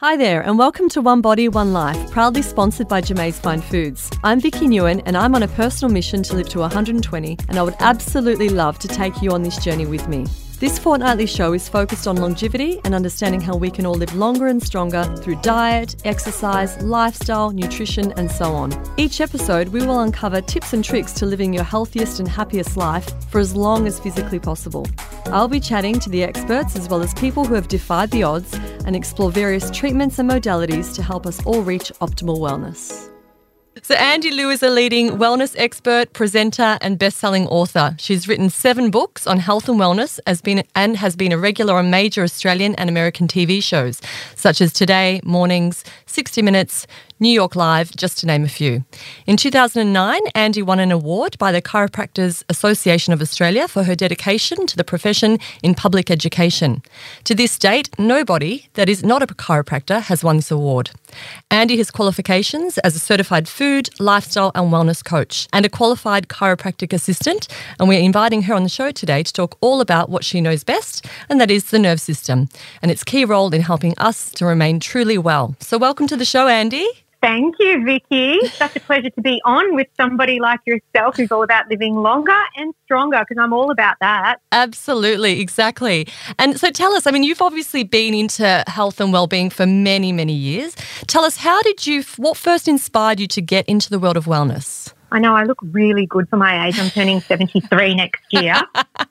Hi there and welcome to One Body, One Life, proudly sponsored by Jemaez Fine Foods. I'm Vicky Nguyen and I'm on a personal mission to live to 120 and I would absolutely love to take you on this journey with me. This fortnightly show is focused on longevity and understanding how we can all live longer and stronger through diet, exercise, lifestyle, nutrition and so on. Each episode we will uncover tips and tricks to living your healthiest and happiest life for as long as physically possible. I'll be chatting to the experts as well as people who have defied the odds and explore various treatments and modalities to help us all reach optimal wellness. So Andi Lew is a leading wellness expert, presenter and best-selling author. She's written 7 books on health and wellness and has been a regular on major Australian and American TV shows such as Today, Mornings, 60 Minutes, New York Live, just to name a few. In 2009, Andi won an award by the Chiropractors Association of Australia for her dedication to the profession in public education. To this date, nobody that is not a chiropractor has won this award. Andi has qualifications as a certified food, lifestyle and wellness coach and a qualified chiropractic assistant, and we're inviting her on the show today to talk all about what she knows best, and that is the nerve system and its key role in helping us to remain truly well. So welcome to the show, Andi. Thank you, Vicky. Such a pleasure to be on with somebody like yourself who's all about living longer and stronger, because I'm all about that. Absolutely, exactly. And so tell us, I mean, you've obviously been into health and wellbeing for many, many years. Tell us, what first inspired you to get into the world of wellness? I know I look really good for my age. I'm turning 73 next year.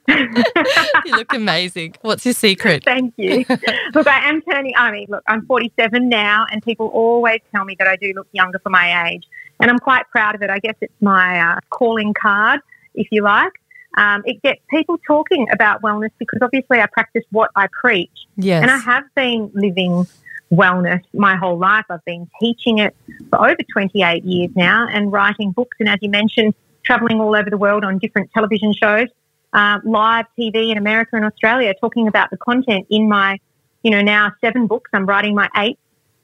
You look amazing. What's your secret? Thank you. Look, I'm 47 now, and people always tell me that I do look younger for my age, and I'm quite proud of it. I guess it's my calling card, if you like. It gets people talking about wellness because obviously I practice what I preach. Yes. And I have been living wellness my whole life. I've been teaching it for over 28 years now and writing books and, as you mentioned, travelling all over the world on different television shows, live TV in America and Australia, talking about the content in my, now 7 books. I'm writing my 8th.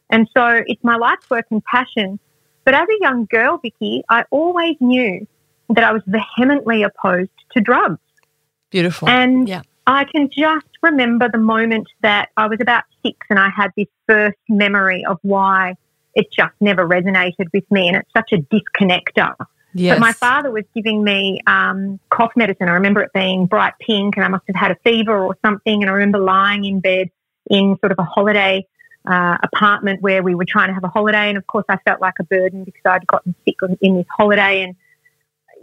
And so it's my life's work and passion. But as a young girl, Vicky, I always knew that I was vehemently opposed to drugs. Beautiful. And yeah. I can just remember the moment that I was about 6 and I had this first memory of why it just never resonated with me, and it's such a disconnector. Yes. But my father was giving me cough medicine. I remember it being bright pink and I must have had a fever or something, and I remember lying in bed in sort of a holiday apartment where we were trying to have a holiday, and of course I felt like a burden because I'd gotten sick in this holiday. And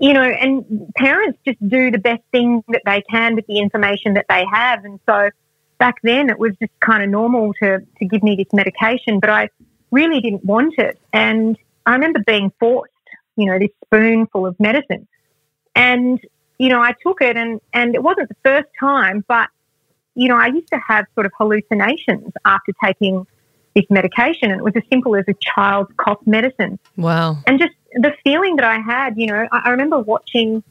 and parents just do the best thing that they can with the information that they have. And so back then it was just kind of normal to give me this medication, but I really didn't want it. And I remember being forced, this spoonful of medicine. And, I took it and it wasn't the first time, but, I used to have sort of hallucinations after taking this medication, and it was as simple as a child's cough medicine. Wow. And just the feeling that I had, I remember watching,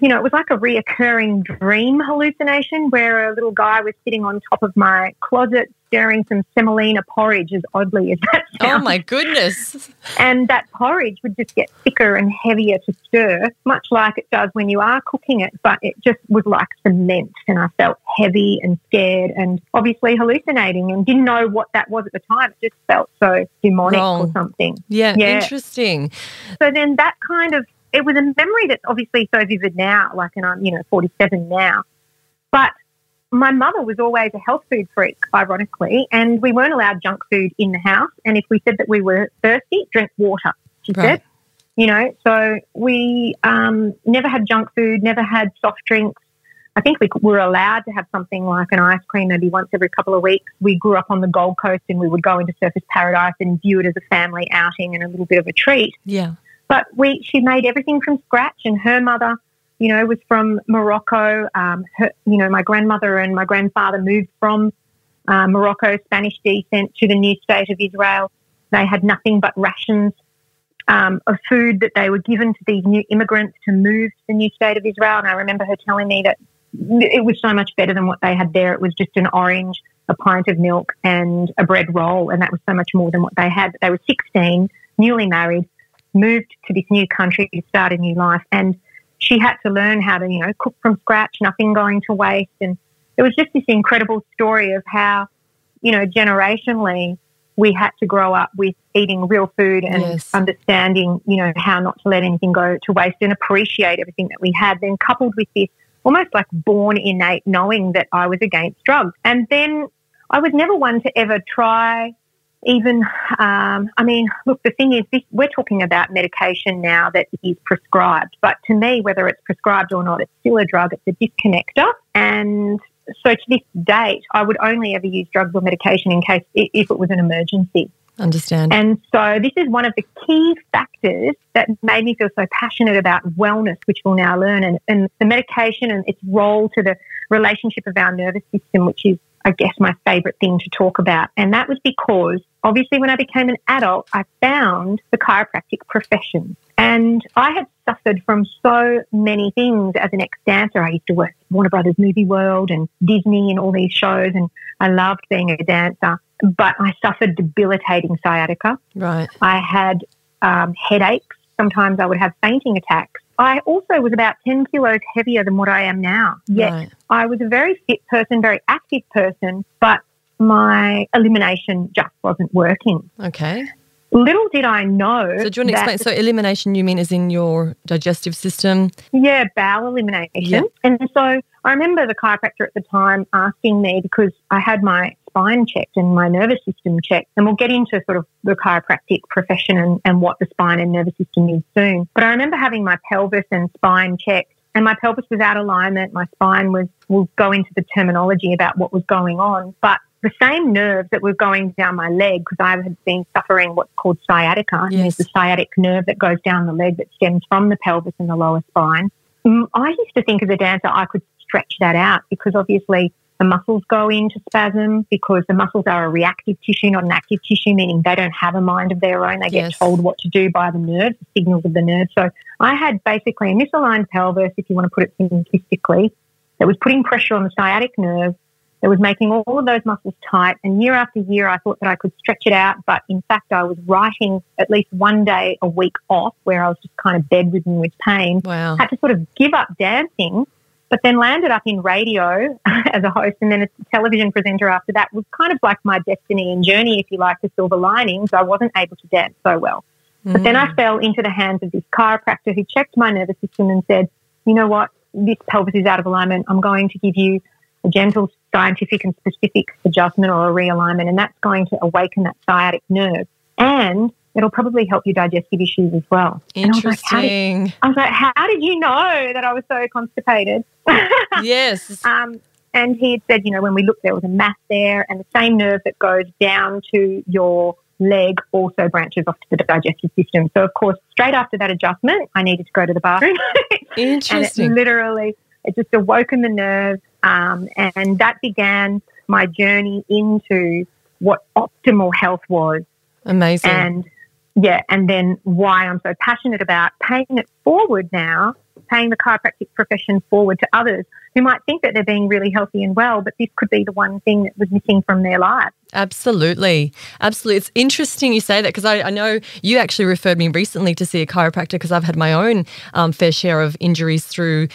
it was like a reoccurring dream hallucination where a little guy was sitting on top of my closet stirring some semolina porridge, as oddly as that sounds. Oh, my goodness. And that porridge would just get thicker and heavier to stir, much like it does when you are cooking it, but it just was like cement, and I felt heavy and scared and obviously hallucinating and didn't know what that was at the time. It just felt so demonic or something. Yeah, interesting. So then that kind of, it was a memory that's obviously so vivid now, and I'm, 47 now, but my mother was always a health food freak, ironically, and we weren't allowed junk food in the house. And if we said that we were thirsty, drink water, she said. So we never had junk food, never had soft drinks. I think we were allowed to have something like an ice cream maybe once every couple of weeks. We grew up on the Gold Coast and we would go into Surfers Paradise and view it as a family outing and a little bit of a treat. Yeah. But she made everything from scratch, and her mother, was from Morocco. My grandmother and my grandfather moved from Morocco, Spanish descent, to the new state of Israel. They had nothing but rations of food that they were given to these new immigrants to move to the new state of Israel. And I remember her telling me that it was so much better than what they had there. It was just an orange, a pint of milk and a bread roll, and that was so much more than what they had. But they were 16, newly married, moved to this new country to start a new life, and she had to learn how to, cook from scratch, nothing going to waste. And it was just this incredible story of how, you know, generationally, we had to grow up with eating real food and understanding, you know, how not to let anything go to waste and appreciate everything that we had. Then coupled with this almost like born innate knowing that I was against drugs. And then I was never one to ever try even, I mean, look, the thing is, we're talking about medication now that is prescribed. But to me, whether it's prescribed or not, it's still a drug. It's a disconnector. And so to this date, I would only ever use drugs or medication in case if it was an emergency. Understand. And so this is one of the key factors that made me feel so passionate about wellness, which we'll now learn, and the medication and its role to the relationship of our nervous system, which is, I guess, my favourite thing to talk about. And that was because, obviously, when I became an adult, I found the chiropractic profession. And I had suffered from so many things as an ex-dancer. I used to work at Warner Brothers Movie World and Disney and all these shows, and I loved being a dancer. But I suffered debilitating sciatica. Right. I had headaches. Sometimes I would have fainting attacks. I also was about 10 kilos heavier than what I am now. Yet I was a very fit person, very active person, but my elimination just wasn't working. Okay. Little did I know. So do you want to explain? So elimination, you mean as in your digestive system? Yeah, bowel elimination. Yeah. And so I remember the chiropractor at the time asking me, because I had my spine checked and my nervous system checked, and we'll get into sort of the chiropractic profession and what the spine and nervous system is soon. But I remember having my pelvis and spine checked, and my pelvis was out of alignment. My spine was, we'll go into the terminology about what was going on, but the same nerves that were going down my leg, because I had been suffering what's called sciatica, and it's the sciatic nerve that goes down the leg that stems from the pelvis and the lower spine. I used to think as a dancer I could stretch that out, because obviously the muscles go into spasm, because the muscles are a reactive tissue, not an active tissue, meaning they don't have a mind of their own. They get told what to do by the nerves, the signals of the nerves. So I had basically a misaligned pelvis, if you want to put it simplistically, that was putting pressure on the sciatic nerve. It was making all of those muscles tight, and year after year I thought that I could stretch it out, but in fact I was writing at least one day a week off where I was just kind of bedridden with pain. Wow. Had to sort of give up dancing, but then landed up in radio as a host and then as a television presenter after that. It was kind of like my destiny and journey, if you like, the silver linings. I wasn't able to dance so well. But then I fell into the hands of this chiropractor who checked my nervous system and said, you know what, this pelvis is out of alignment. I'm going to give you a gentle scientific and specific adjustment or a realignment, and that's going to awaken that sciatic nerve, and it'll probably help your digestive issues as well. Interesting. And I was like, how did you know that I was so constipated? Yes. And he had said, you know, when we looked, there was a mass there, and the same nerve that goes down to your leg also branches off to the digestive system. So, of course, straight after that adjustment, I needed to go to the bathroom. Interesting. And it literally, it just awoken the nerve. And that began my journey into what optimal health was. Amazing. And yeah, and then why I'm so passionate about paying it forward now, paying the chiropractic profession forward to others who might think that they're being really healthy and well, but this could be the one thing that was missing from their life. Absolutely. Absolutely. It's interesting you say that, because I know you actually referred me recently to see a chiropractor, because I've had my own fair share of injuries through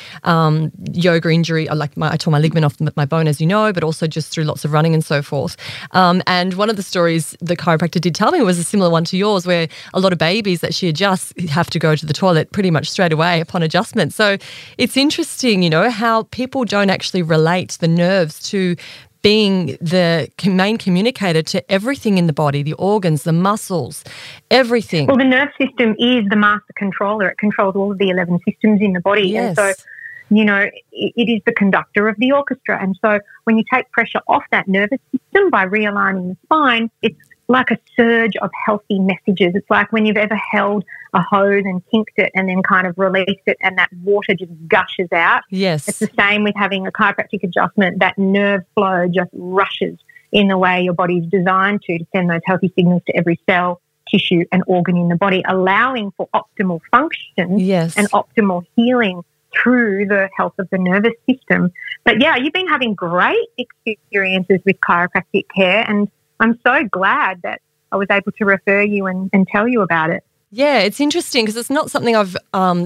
yoga injury. I tore my ligament off my bone, as you know, but also just through lots of running and so forth. And one of the stories the chiropractor did tell me was a similar one to yours, where a lot of babies that she adjusts have to go to the toilet pretty much straight away upon adjustment. So it's interesting, you know, how people don't actually relate the nerves to being the main communicator to everything in the body, the organs, the muscles, everything. Well, the nerve system is the master controller. It controls all of the 11 systems in the body. Yes. And so, you know, it is the conductor of the orchestra. And so when you take pressure off that nervous system by realigning the spine, it's like a surge of healthy messages. It's like when you've ever held a hose and kinked it and then kind of released it and that water just gushes out. Yes. It's the same with having a chiropractic adjustment. That nerve flow just rushes in the way your body's designed to send those healthy signals to every cell, tissue and organ in the body, allowing for optimal function and optimal healing through the health of the nervous system. But, yeah, you've been having great experiences with chiropractic care, and I'm so glad that I was able to refer you and tell you about it. Yeah, it's interesting because it's not something I've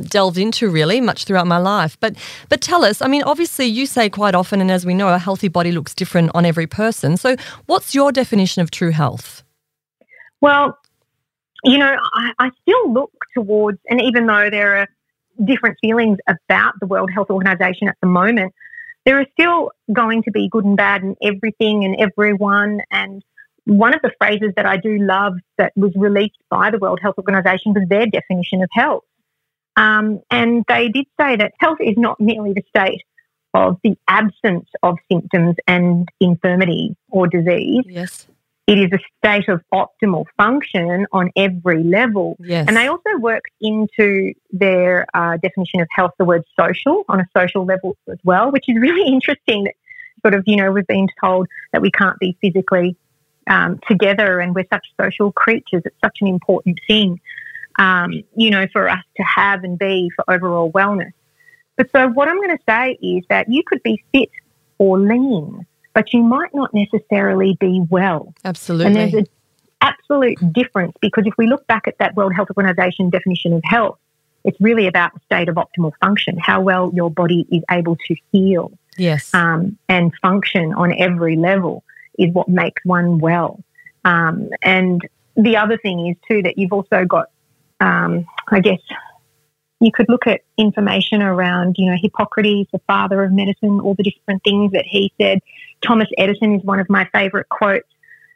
delved into really much throughout my life. But tell us, I mean, obviously you say quite often, and as we know, a healthy body looks different on every person. So what's your definition of true health? Well, you know, I still look towards, and even though there are different feelings about the World Health Organization at the moment, there are still going to be good and bad in everything and everyone. And one of the phrases that I do love that was released by the World Health Organization was their definition of health. And they did say that health is not merely the state of the absence of symptoms and infirmity or disease. Yes. It is a state of optimal function on every level. Yes. And they also worked into their definition of health the word social, on a social level as well, which is really interesting that sort of, you know, we've been told that we can't be physically together, and we're such social creatures. It's such an important thing, you know, for us to have and be for overall wellness. But so what I'm going to say is that you could be fit or lean, but you might not necessarily be well. Absolutely. And there's an absolute difference, because if we look back at that World Health Organization definition of health, it's really about the state of optimal function, how well your body is able to heal, yes, and function on every level is what makes one well. And the other thing is too that you've also got, I guess, you could look at information around, you know, Hippocrates, the father of medicine, all the different things that he said. Thomas Edison is one of my favourite quotes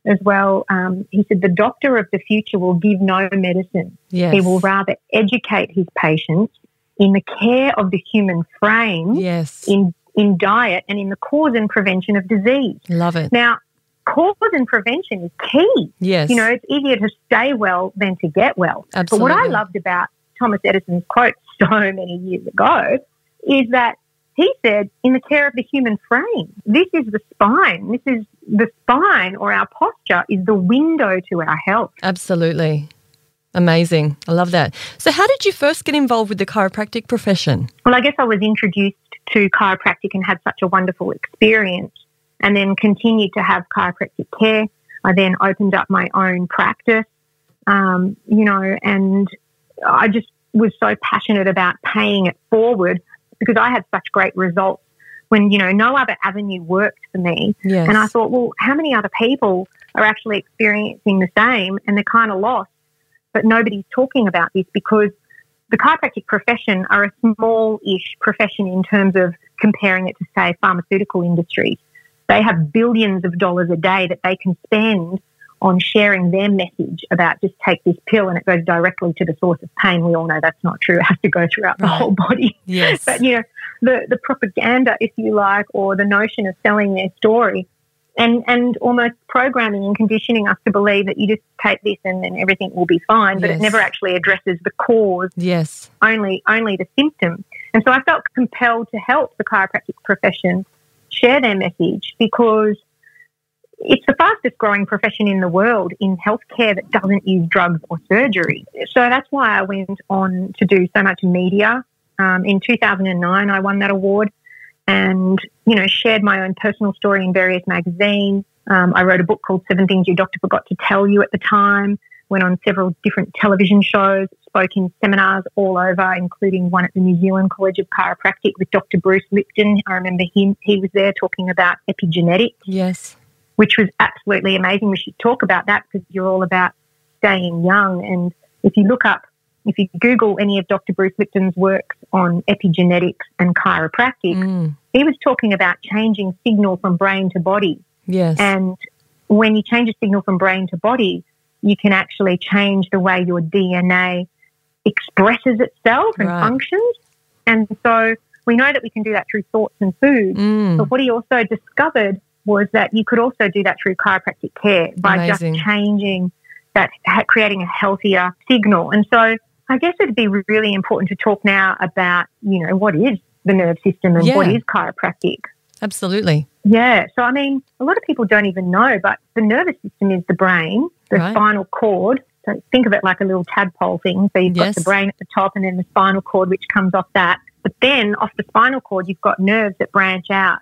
as well. He said, the doctor of the future will give no medicine. Yes. He will rather educate his patients in the care of the human frame, yes, in diet and in the cause and prevention of disease. Love it. Now, cause and prevention is key. Yes. You know, it's easier to stay well than to get well. Absolutely. But what I loved about Thomas Edison's quote so many years ago is that he said, in the care of the human frame, this is the spine. This is the spine, or our posture is the window to our health. Absolutely. Amazing. I love that. So how did you first get involved with the chiropractic profession? Well, I guess I was introduced to chiropractic and had such a wonderful experience, and then continued to have chiropractic care. I then opened up my own practice, you know, and I just was so passionate about paying it forward because I had such great results when, you know, no other avenue worked for me. Yes. And I thought, well, how many other people are actually experiencing the same, and they're kind of lost, but nobody's talking about this, because the chiropractic profession are a small-ish profession in terms of comparing it to, say, pharmaceutical industries. They have billions of dollars a day that they can spend on sharing their message about just take this pill and it goes directly to the source of pain. We all know that's not true. It has to go throughout the whole body. Yes. But, you know, the propaganda, if you like, or the notion of selling their story and almost programming and conditioning us to believe that you just take this and then everything will be fine, but yes, it never actually addresses the cause, yes, only the symptom. And so I felt compelled to help the chiropractic profession share their message, because it's the fastest growing profession in the world in healthcare that doesn't use drugs or surgery. So that's why I went on to do so much media. In 2009, I won that award and, you know, shared my own personal story in various magazines. I wrote a book called 7 Things Your Doctor Forgot to Tell You at the time, went on several different television shows, spoke in seminars all over, including one at the New Zealand College of Chiropractic with Dr. Bruce Lipton. I remember him. He was there talking about epigenetics. Yes. Which was absolutely amazing. We should talk about that because you're all about staying young. And if you look up, if you Google any of Dr. Bruce Lipton's works on epigenetics and chiropractic, he was talking about changing signal from brain to body. Yes. And when you change a signal from brain to body, you can actually change the way your DNA expresses itself and functions. And so we know that we can do that through thoughts and food. But what he also discovered was that you could also do that through chiropractic care by just changing that, creating a healthier signal. And so I guess it'd be really important to talk now about, you know, what is the nerve system and what is chiropractic. Absolutely. Yeah. So, I mean, a lot of people don't even know, but the nervous system is the brain, the spinal cord. So think of it like a little tadpole thing. So you've got the brain at the top and then the spinal cord, which comes off that. But then off the spinal cord, you've got nerves that branch out,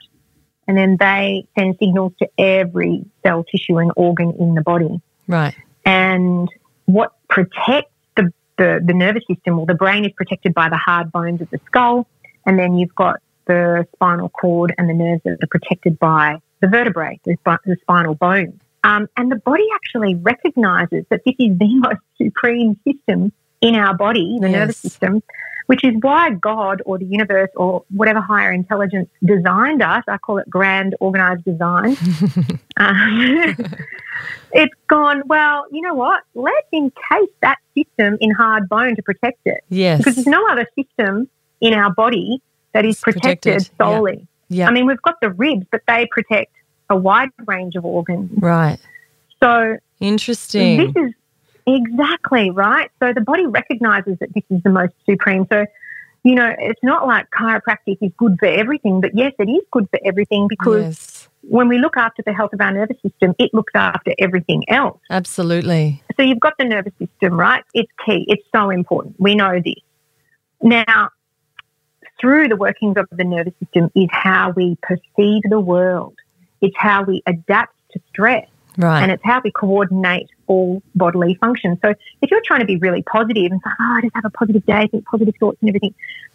and then they send signals to every cell, tissue and organ in the body. Right. And what protects the the nervous system, well, the brain is protected by the hard bones of the skull, and then you've got the spinal cord and the nerves that are protected by the vertebrae, the spinal bones. And the body actually recognises that this is the most supreme system in our body, the nervous system, which is why God or the universe or whatever higher intelligence designed us, I call it grand organised design, it's gone, well, you know what, let's encase that system in hard bone to protect it. Yes. Because there's no other system in our body that is protected solely. Yeah. Yeah. I mean, we've got the ribs, but they protect a wide range of organs. Right. So interesting. This is exactly right. So the body recognises that this is the most supreme. So, you know, it's not like chiropractic is good for everything, but yes, it is good for everything because when we look after the health of our nervous system, it looks after everything else. Absolutely. So you've got the nervous system, right? It's key. It's so important. We know this. Now, through the workings of the nervous system is how we perceive the world. It's how we adapt to stress. Right. And it's how we coordinate all bodily functions. So if you're trying to be really positive and say, oh, I just have a positive day, think positive thoughts and everything,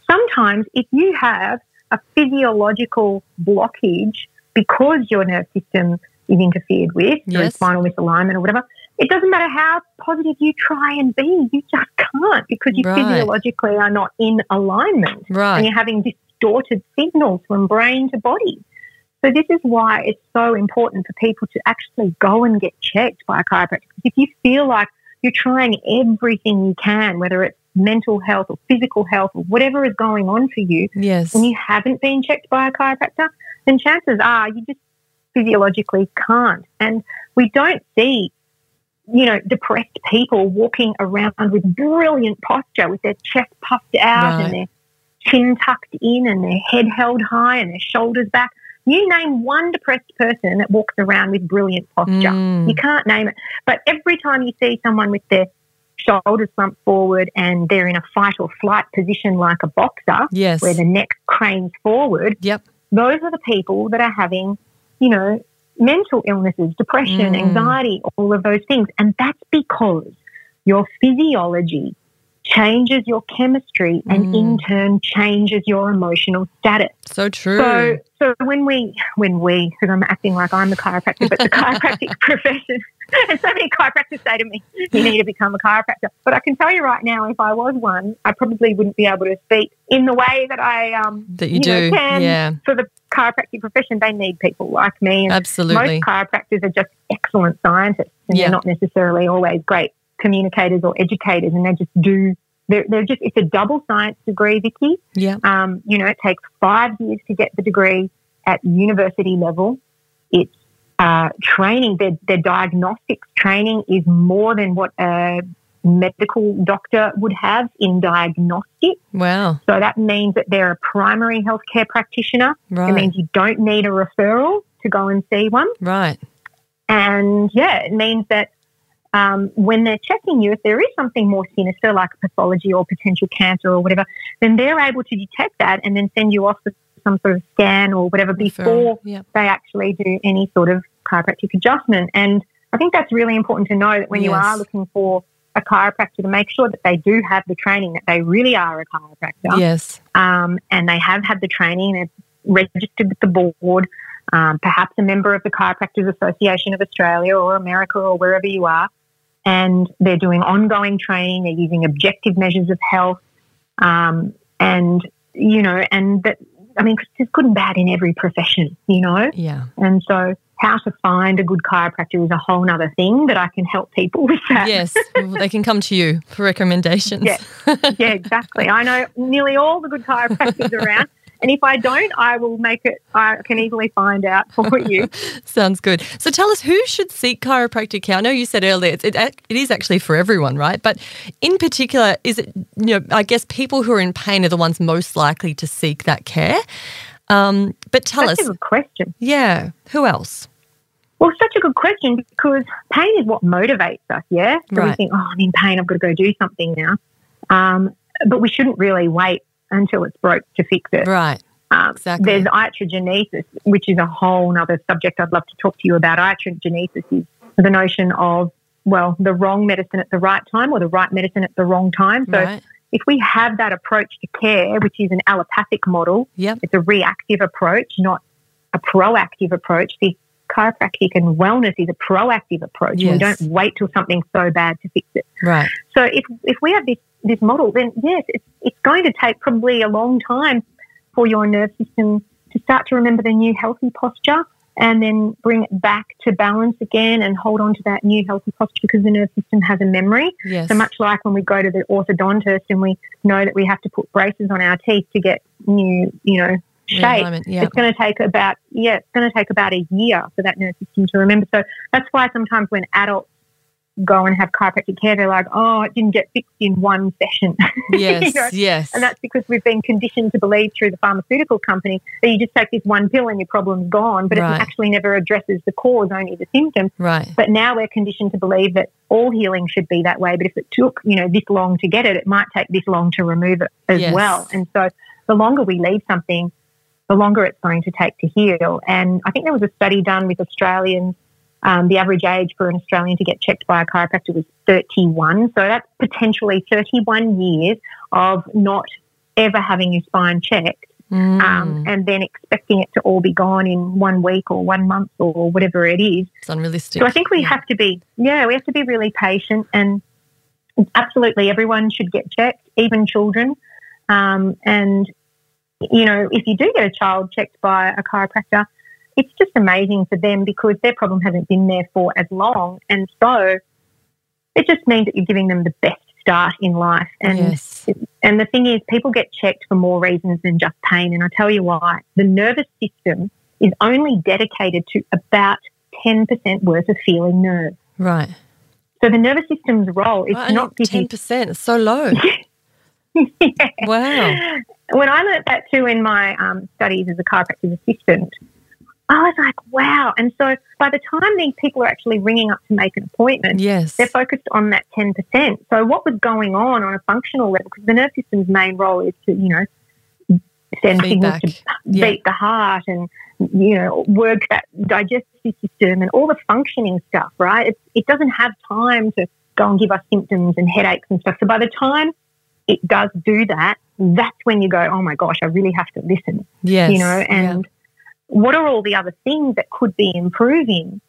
sometimes if you have a physiological blockage because your nerve system is interfered with through spinal misalignment or whatever, it doesn't matter how positive you try and be, you just can't because you physiologically are not in alignment. Right. And you're having distorted signals from brain to body. So this is why it's so important for people to actually go and get checked by a chiropractor. If you feel like you're trying everything you can, whether it's mental health or physical health or whatever is going on for you, and you haven't been checked by a chiropractor, then chances are you just physiologically can't. And we don't see, you know, depressed people walking around with brilliant posture with their chest puffed out and their chin tucked in and their head held high and their shoulders back. You name one depressed person that walks around with brilliant posture. You can't name it. But every time you see someone with their shoulders slumped forward and they're in a fight or flight position like a boxer, where the neck cranes forward, those are the people that are having, you know, mental illnesses, depression, anxiety, all of those things. And that's because your physiology changes your chemistry and in turn changes your emotional status. So true. So when we, because I'm acting like I'm the chiropractor, but the chiropractic profession, and so many chiropractors say to me, you need to become a chiropractor. But I can tell you right now, if I was one, I probably wouldn't be able to speak in the way that I can. Yeah. For the chiropractic profession, they need people like me. And absolutely. Most chiropractors are just excellent scientists and they're not necessarily always great communicators or educators, and they just do. They're just. It's a double science degree, Vicky. Yeah. You know, it takes 5 years to get the degree at university level. It's training. Their diagnostics training is more than what a medical doctor would have in diagnostics. Wow. So that means that they're a primary healthcare practitioner. Right. It means you don't need a referral to go and see one. Right. And yeah, it means that. When they're checking you, if there is something more sinister like pathology or potential cancer or whatever, then they're able to detect that and then send you off for some sort of scan or whatever before they actually do any sort of chiropractic adjustment. And I think that's really important to know that when you are looking for a chiropractor to make sure that they do have the training, that they really are a chiropractor. Yes. And they have had the training, they're registered with the board, perhaps a member of the Chiropractors Association of Australia or America or wherever you are. And they're doing ongoing training, they're using objective measures of health, and, you know, and that, I mean, 'cause there's good and bad in every profession, you know? Yeah. And so how to find a good chiropractor is a whole other thing, but I can help people with that. Yes, they can come to you for recommendations. Yeah, exactly. I know nearly all the good chiropractors around. And if I don't, I will make it, I can easily find out for you. Sounds good. So tell us, who should seek chiropractic care? I know you said earlier it is actually for everyone, right? But in particular, is it, you know, I guess people who are in pain are the ones most likely to seek that care. But tell us. That's a good question. Yeah. Who else? Well, such a good question because pain is what motivates us, yeah? So we think, oh, I'm in pain, I've got to go do something now. But we shouldn't really wait until it's broke to fix it. Right, exactly. There's iatrogenesis, which is a whole other subject I'd love to talk to you about. Iatrogenesis is the notion of well, the wrong medicine at the right time or the right medicine at the wrong time. So if we have that approach to care, which is an allopathic model, it's a reactive approach, not a proactive approach. The chiropractic and wellness is a proactive approach. Yes. We don't wait till something's so bad to fix it. Right. So if we have this model, then yes, it's going to take probably a long time for your nerve system to start to remember the new healthy posture and then bring it back to balance again and hold on to that new healthy posture because the nerve system has a memory. Yes. So much like when we go to the orthodontist and we know that we have to put braces on our teeth to get new, shape, it's going to take about, a year for that nerve system to remember. So that's why sometimes when adults go and have chiropractic care, they're like, oh, it didn't get fixed in one session. Yes, And that's because we've been conditioned to believe through the pharmaceutical company that you just take this one pill and your problem's gone, but it actually never addresses the cause, only the symptom. Right. But now we're conditioned to believe that all healing should be that way. But if it took, this long to get it, it might take this long to remove it as well. And so the longer we leave something, the longer it's going to take to heal. And I think there was a study done with Australians. The average age for an Australian to get checked by a chiropractor was 31. So that's potentially 31 years of not ever having your spine checked and then expecting it to all be gone in 1 week or 1 month or whatever it is. It's unrealistic. So I think we have to be, we have to be really patient, and absolutely everyone should get checked, even children. And, if you do get a child checked by a chiropractor, it's just amazing for them because their problem hasn't been there for as long, and so it just means that you're giving them the best start in life. And and the thing is, people get checked for more reasons than just pain, and I tell you why. The nervous system is only dedicated to about 10% worth of feeling nerves. Right. So the nervous system's role is not 10%. It's so low. Wow. When I learnt that too in my studies as a chiropractic assistant, I was like, wow. And so by the time these people are actually ringing up to make an appointment, they're focused on that 10%. So what was going on a functional level, because the nerve system's main role is to, send feedback, signals to beat the heart and, work that digestive system and all the functioning stuff, right? It doesn't have time to go and give us symptoms and headaches and stuff. So by the time it does do that, that's when you go, oh, my gosh, I really have to listen, and what are all the other things that could be improving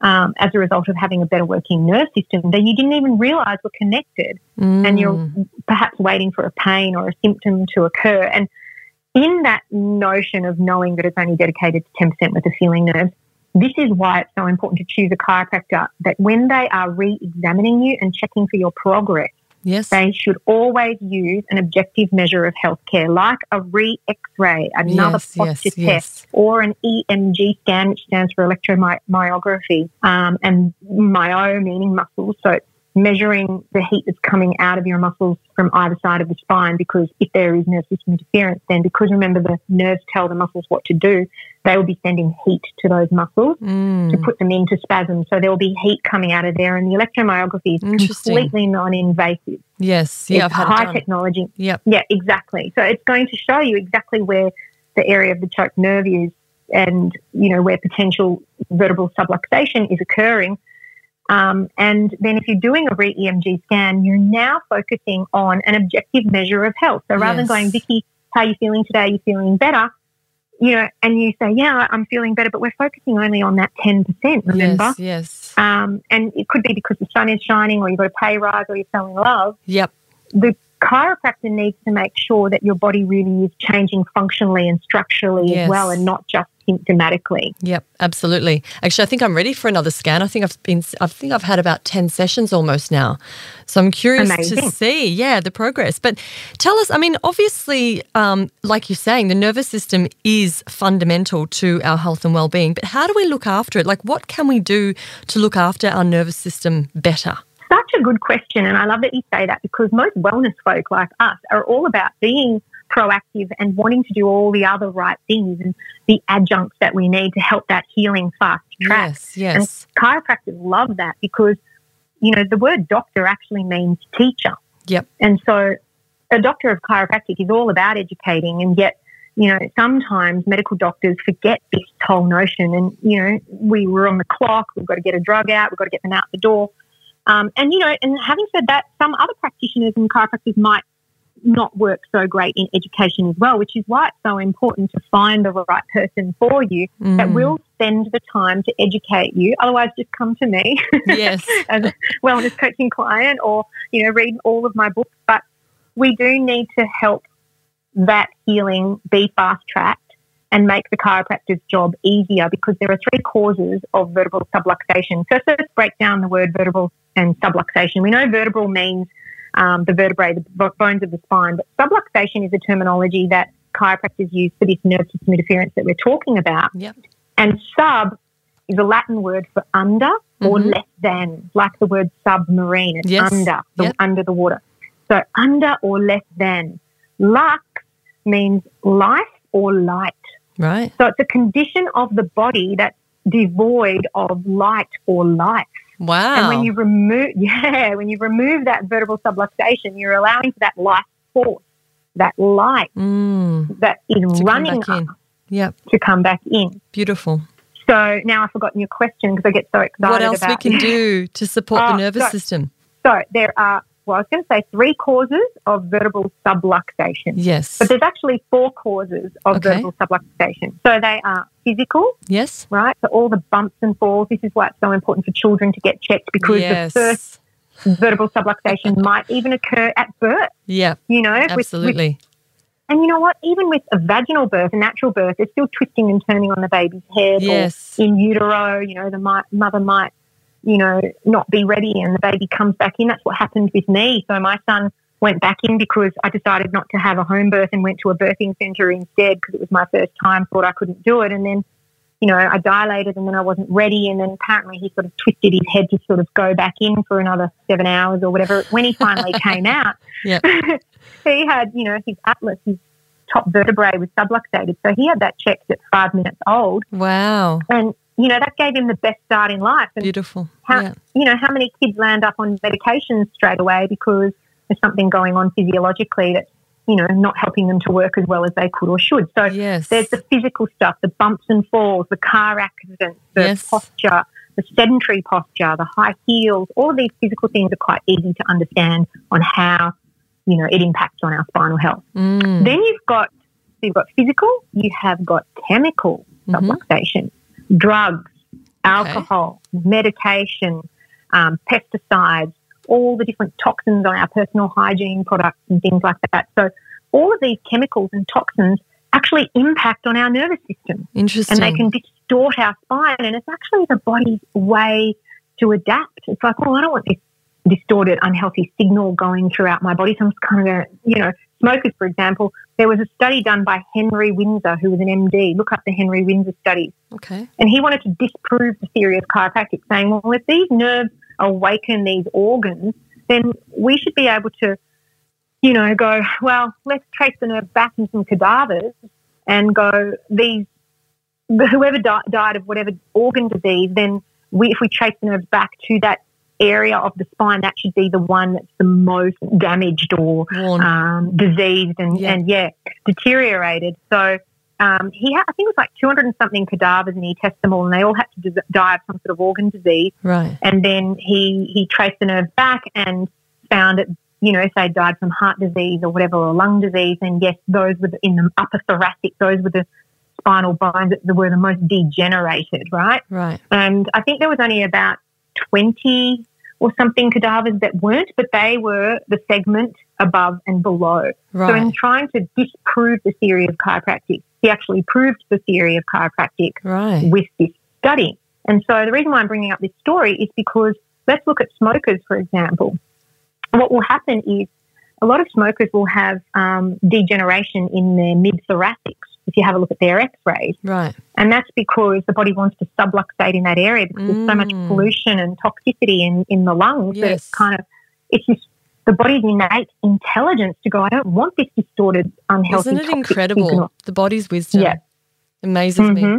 as a result of having a better working nerve system that you didn't even realise were connected and you're perhaps waiting for a pain or a symptom to occur. And in that notion of knowing that it's only dedicated to 10% with the feeling nerves, this is why it's so important to choose a chiropractor that when they are re-examining you and checking for your progress, they should always use an objective measure of healthcare, like a re-X-ray, another posture test, or an EMG scan, which stands for electromyography, and myo meaning muscles. So it's measuring the heat that's coming out of your muscles from either side of the spine, because if there is nerve system interference, then because remember the nerves tell the muscles what to do, they will be sending heat to those muscles to put them into spasm. So there will be heat coming out of there, and the electromyography is completely non-invasive. Yes, yeah, it's I've had high it done. Technology. Yep. Yeah, exactly. So it's going to show you exactly where the area of the choked nerve is, and where potential vertebral subluxation is occurring. And then if you're doing a re-EMG scan, you're now focusing on an objective measure of health. So rather than going, Vicky, how are you feeling today? Are you feeling better? And you say, yeah, I'm feeling better, but we're focusing only on that 10%, remember? Yes, yes. And it could be because the sun is shining, or you've got a pay rise, or you're selling love. Yep. The chiropractor needs to make sure that your body really is changing functionally and structurally as well, and not just symptomatically. Yep, absolutely. Actually, I think I'm ready for another scan. I think I've had about 10 sessions almost now. So I'm curious to see, the progress. But tell us, I mean, obviously, like you're saying, the nervous system is fundamental to our health and well-being, but how do we look after it? Like, what can we do to look after our nervous system better? Such a good question, and I love that you say that, because most wellness folk like us are all about being proactive and wanting to do all the other right things and the adjuncts that we need to help that healing fast track. Yes, yes. And chiropractors love that because, the word doctor actually means teacher. Yep. And so a doctor of chiropractic is all about educating, and yet, sometimes medical doctors forget this whole notion and, we were on the clock, we've got to get a drug out, we've got to get them out the door. And, you know, and having said that, some other practitioners and chiropractors might not work so great in education as well, which is why it's so important to find the right person for you that will spend the time to educate you. Otherwise, just come to me as a wellness coaching client, or, you know, read all of my books. But we do need to help that healing be fast-tracked and make the chiropractor's job easier, because there are three causes of vertebral subluxation. So let's break down the word vertebral and subluxation. We know vertebral means the vertebrae, the bones of the spine, but subluxation is a terminology that chiropractors use for this nerve system interference that we're talking about. Yep. And sub is a Latin word for under or less than, like the word submarine. It's under, under the water. So under or less than. Lux means life or light. Right. So it's a condition of the body that's devoid of light or life. Wow. And when you remove, when you remove that vertebral subluxation, you're allowing for that life force, that light that is running us to come back in. Beautiful. So now I've forgotten your question because I get so excited. What else about we can do to support the nervous system? So there are, well, I was going to say three causes of vertebral subluxation. Yes. But there's actually four causes of vertebral subluxation. So they are physical. Yes. Right? So all the bumps and falls. This is why it's so important for children to get checked, because the first vertebral subluxation might even occur at birth. Yeah. You know? Absolutely. And you know what? Even with a vaginal birth, a natural birth, it's still twisting and turning on the baby's head. Yes. Or in utero, you know, the mother might, you know, not be ready and the baby comes back in. That's what happened with me. So my son went back in because I decided not to have a home birth and went to a birthing centre instead because it was my first time, thought I couldn't do it. And then, you know, I dilated and then I wasn't ready, and then apparently he sort of twisted his head to sort of go back in for another 7 hours or whatever. When he finally came out, he had, you know, his atlas, his top vertebrae was subluxated. So he had that checked at 5 minutes old. Wow. And you know, that gave him the best start in life. And you know, how many kids land up on medications straight away because there's something going on physiologically that's, you know, not helping them to work as well as they could or should. So there's the physical stuff, the bumps and falls, the car accidents, the posture, the sedentary posture, the high heels. All of these physical things are quite easy to understand on how, you know, it impacts on our spinal health. Then you've got physical, you have got chemical subluxation. Drugs, alcohol, medication, pesticides, all the different toxins on our personal hygiene products and things like that. So all of these chemicals and toxins actually impact on our nervous system. Interesting. And they can distort our spine, and it's actually the body's way to adapt. It's like, oh, I don't want this distorted, unhealthy signal going throughout my body, so I'm just kind of, you know, smokers, for example. There was a study done by Henry Windsor, who was an MD. Look up the Henry Windsor studies. Okay. And he wanted to disprove the theory of chiropractic, saying, well, if these nerves awaken these organs, then we should be able to, you know, go, well, let's trace the nerve back in some cadavers and go, these, whoever died of whatever organ disease, then we, if we trace the nerves back to that area of the spine, that should be the one that's the most damaged or diseased and, deteriorated. So he had, I think it was like 200 and something cadavers, and he tested them all, and they all had to die of some sort of organ disease. Right. And then he traced the nerve back and found that, you know, if they died from heart disease or whatever, or lung disease, then yes, those were in the upper thoracic, those were the spinal bones that were the most degenerated, right? Right. And I think there was only about 20 or something cadavers that weren't, but they were the segment above and below. Right. So in trying to disprove the theory of chiropractic, he actually proved the theory of chiropractic with this study. And so the reason why I'm bringing up this story is because let's look at smokers, for example. What will happen is a lot of smokers will have degeneration in their mid-thoracics, if you have a look at their x-rays. Right. And that's because the body wants to subluxate in that area because there's so much pollution and toxicity in the lungs that it's kind of, it's just the body's innate intelligence to go, I don't want this distorted, unhealthy. Isn't it incredible? Signal. The body's wisdom amazes me.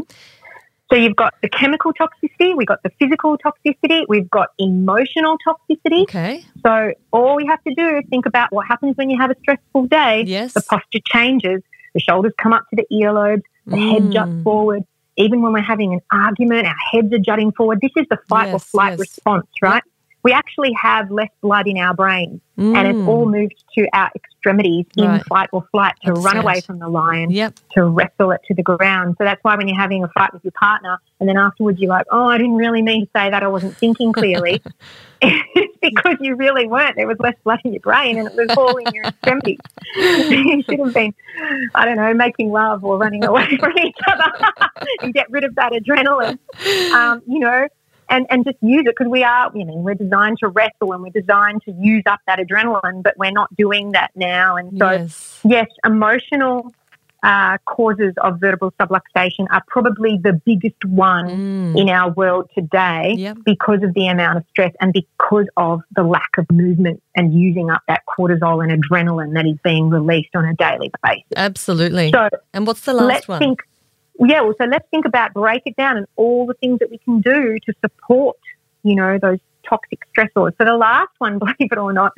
So you've got the chemical toxicity, we've got the physical toxicity, we've got emotional toxicity. Okay. So all we have to do is think about what happens when you have a stressful day. Yes. The posture changes. The shoulders come up to the earlobes, the head juts forward. Even when we're having an argument, our heads are jutting forward. This is the fight or flight response, right? Yep. we actually have less blood in our brains, and it's all moved to our extremities in fight or flight to run away from the lion, to wrestle it to the ground. So that's why when you're having a fight with your partner and then afterwards you're like, oh, I didn't really mean to say that, I wasn't thinking clearly. It's because you really weren't. There was less blood in your brain and it was all in your extremities. You should have been, I don't know, making love or running away from each other and get rid of that adrenaline, you know. And just use it because we are, you know, we're designed to wrestle and we're designed to use up that adrenaline, but we're not doing that now. And so, yes, emotional causes of vertebral subluxation are probably the biggest one in our world today because of the amount of stress and because of the lack of movement and using up that cortisol and adrenaline that is being released on a daily basis. Absolutely. So, and what's the last one? So let's think about, break it down and all the things that we can do to support, you know, those toxic stressors. So the last one, believe it or not,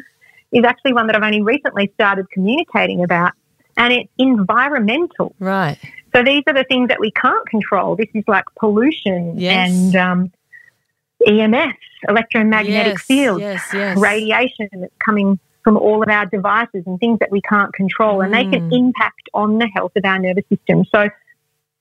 is actually one that I've only recently started communicating about, and it's environmental. Right. So these are the things that we can't control. This is like pollution and EMF, electromagnetic fields, radiation that's coming from all of our devices and things that we can't control, and they can impact on the health of our nervous system. So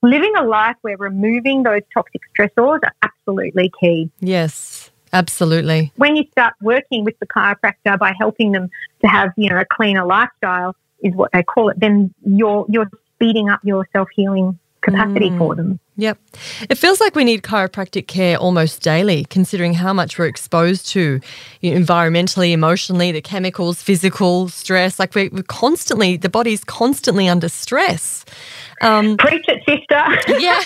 living a life where removing those toxic stressors are absolutely key. Yes, absolutely. When you start working with the chiropractor by helping them to have, you know, a cleaner lifestyle is what they call it, then you're speeding up your self-healing capacity for them. Yep. It feels like we need chiropractic care almost daily, considering how much we're exposed to, you know, environmentally, emotionally, the chemicals, physical stress. Like we're constantly, the body's constantly under stress. Preach it, sister. Yeah.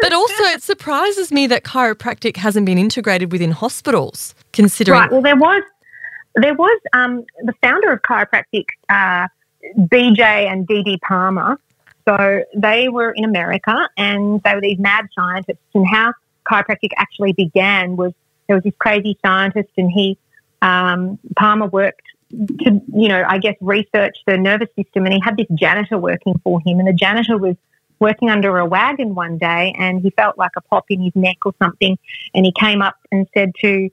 But also it surprises me that chiropractic hasn't been integrated within hospitals, considering. Right. Well, there was the founder of chiropractic, BJ and D.D. Palmer. So they were in America and they were these mad scientists, and how chiropractic actually began was there was this crazy scientist, and he, Palmer, worked to, you know, I guess research the nervous system, and he had this janitor working for him, and the janitor was working under a wagon one day and he felt like a pop in his neck or something, and he came up and said to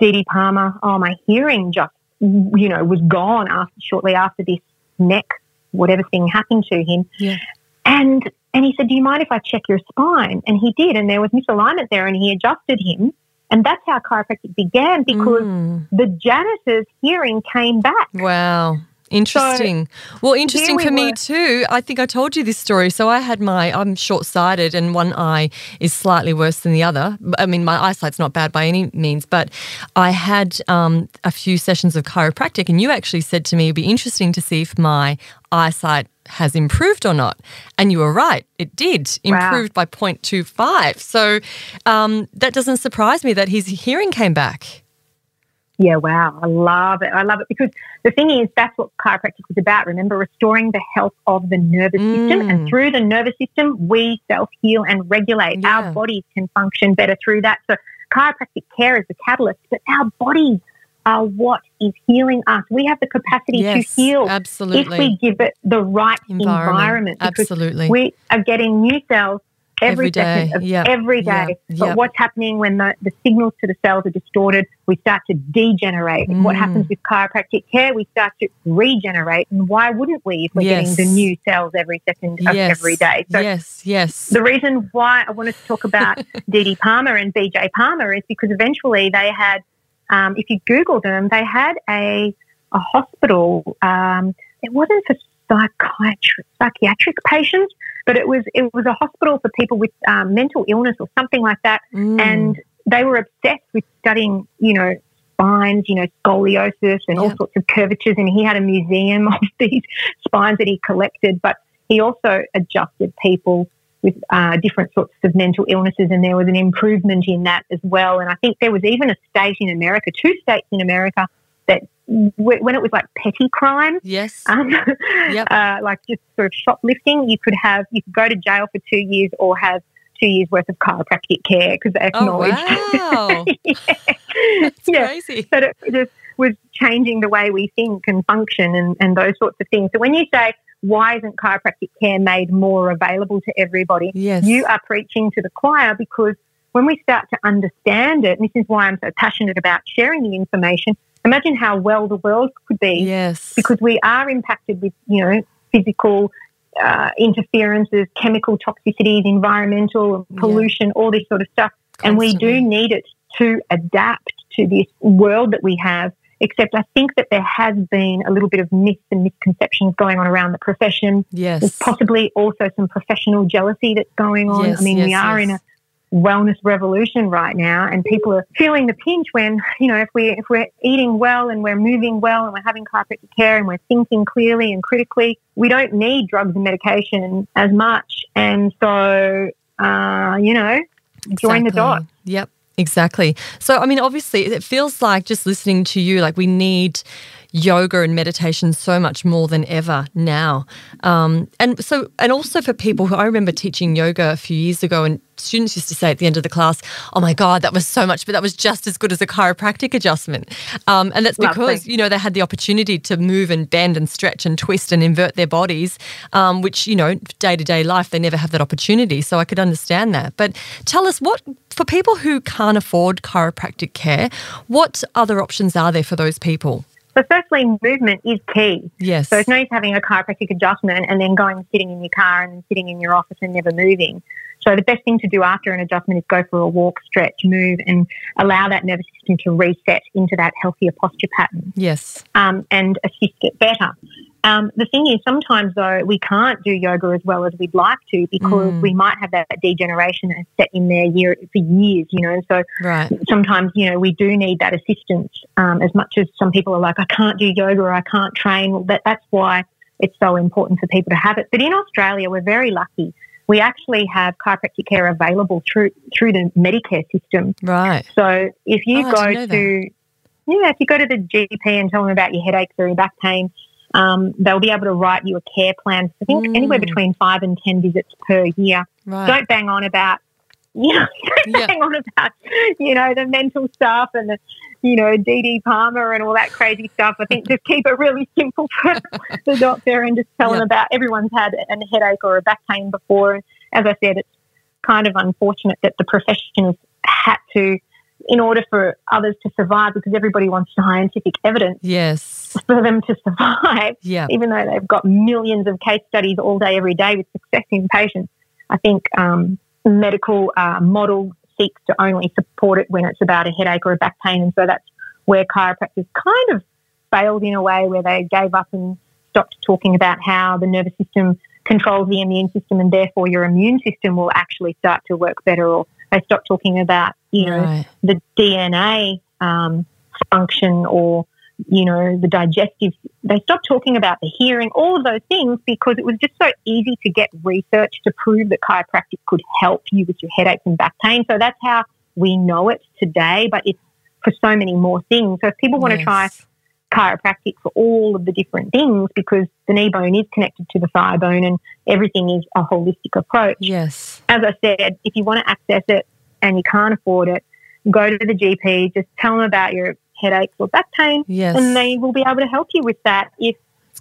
D.D. Palmer, oh, my hearing just, you know, was gone shortly after this neck whatever thing happened to him. Yeah. And he said, do you mind if I check your spine? And he did, and there was misalignment there, and he adjusted him. And that's how chiropractic began, because the janitor's hearing came back. Wow. Interesting. So, well, interesting for me too. I think I told you this story. So I had I'm short-sighted and one eye is slightly worse than the other. I mean, my eyesight's not bad by any means, but I had a few sessions of chiropractic, and you actually said to me it'd be interesting to see if my eyesight has improved or not. And you were right, it did, improved by 0.25. So that doesn't surprise me that his hearing came back. Yeah, wow, I love it. I love it because the thing is, that's what chiropractic is about. Remember, restoring the health of the nervous system, and through the nervous system, we self-heal and regulate. Yeah. Our bodies can function better through that. So chiropractic care is the catalyst, but our bodies are what is healing us. We have the capacity to heal absolutely. If we give it the right environment. Absolutely. We are getting new cells every day. Second of every day. Yep. But what's happening when the signals to the cells are distorted, we start to degenerate. And what happens with chiropractic care, we start to regenerate. And why wouldn't we if we're getting the new cells every second of every day? So the reason why I wanted to talk about D.D. Palmer and BJ Palmer is because eventually they had, if you Google them, they had a hospital. It wasn't for psychiatric patients, but it was a hospital for people with mental illness or something like that, and they were obsessed with studying, you know, spines, you know, scoliosis and all sorts of curvatures, and he had a museum of these spines that he collected, but he also adjusted people with different sorts of mental illnesses, and there was an improvement in that as well. And I think there was even a state in America, 2 states in America, that when it was like petty crime, like just sort of shoplifting, you could go to jail for 2 years or have 2 years worth of chiropractic care because they acknowledged. Oh, wow. That's crazy. But it just was changing the way we think and function and those sorts of things. So when you say, why isn't chiropractic care made more available to everybody? Yes. You are preaching to the choir, because when we start to understand it, and this is why I'm so passionate about sharing the information, imagine how well the world could be. Yes. Because we are impacted with, you know, physical interferences, chemical toxicities, environmental pollution, all this sort of stuff. Constantly. And we do need it to adapt to this world that we have, except I think that there has been a little bit of myths and misconceptions going on around the profession. Yes. There's possibly also some professional jealousy that's going on. Yes, I mean, we are in a wellness revolution right now, and people are feeling the pinch when, you know, if we're eating well and we're moving well and we're having chiropractic care and we're thinking clearly and critically, we don't need drugs and medication as much. And so, you know, join the dots. Yep, exactly. So, I mean, obviously it feels like, just listening to you, like we need yoga and meditation so much more than ever now. And also for people who, I remember teaching yoga a few years ago, and students used to say at the end of the class, oh my God, that was so much, but that was just as good as a chiropractic adjustment. And that's because, you know, they had the opportunity to move and bend and stretch and twist and invert their bodies, which, you know, day-to-day life, they never have that opportunity. So I could understand that. But tell us, what, for people who can't afford chiropractic care, what other options are there for those people? So firstly, movement is key. Yes. So it's no use having a chiropractic adjustment and then going and sitting in your car and then sitting in your office and never moving. So the best thing to do after an adjustment is go for a walk, stretch, move, and allow that nervous system to reset into that healthier posture pattern. Yes. And assist it better. The thing is, sometimes though, we can't do yoga as well as we'd like to, because we might have that degeneration that's set in there for years, you know. So sometimes, you know, we do need that assistance, as much as some people are like, I can't do yoga or I can't train. Well, that's why it's so important for people to have it. But in Australia, we're very lucky. We actually have chiropractic care available through the Medicare system. Right. So if you go to the GP and tell them about your headaches or your back pain, they'll be able to write you a care plan. I think anywhere between 5 and 10 visits per year. Right. Don't bang on about, you know, the mental stuff and the, you know, D.D. Palmer and all that crazy stuff. I think just keep it really simple for the doctor and just tell them about, everyone's had a headache or a back pain before. And as I said, it's kind of unfortunate that the profession has had to, in order for others to survive, because everybody wants scientific evidence for them to survive, even though they've got millions of case studies all day, every day with success in patients. I think medical model seeks to only support it when it's about a headache or a back pain, and so that's where chiropractors kind of failed in a way, where they gave up and stopped talking about how the nervous system controls the immune system, and therefore your immune system will actually start to work better, or they stopped talking about, you know, the DNA function, or, you know, the digestive. They stopped talking about the hearing, all of those things, because it was just so easy to get research to prove that chiropractic could help you with your headaches and back pain. So that's how we know it today, but it's for so many more things. So if people want to try chiropractic for all of the different things, because the knee bone is connected to the thigh bone and everything is a holistic approach. Yes. As I said, if you want to access it and you can't afford it, go to the GP, just tell them about your headaches or back pain, and they will be able to help you with that. If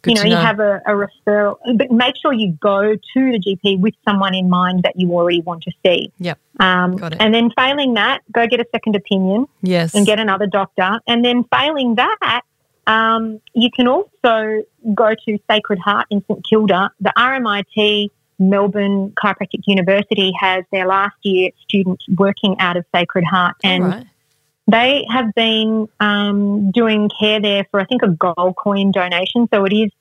you know, you have a referral, but make sure you go to the GP with someone in mind that you already want to see. Yep. Got it. And then failing that, go get a second opinion. Yes. And get another doctor. And then failing that, you can also go to Sacred Heart in St Kilda. The RMIT Melbourne Chiropractic University has their last year students working out of Sacred Heart, and they have been doing care there for, I think, a gold coin donation. So it is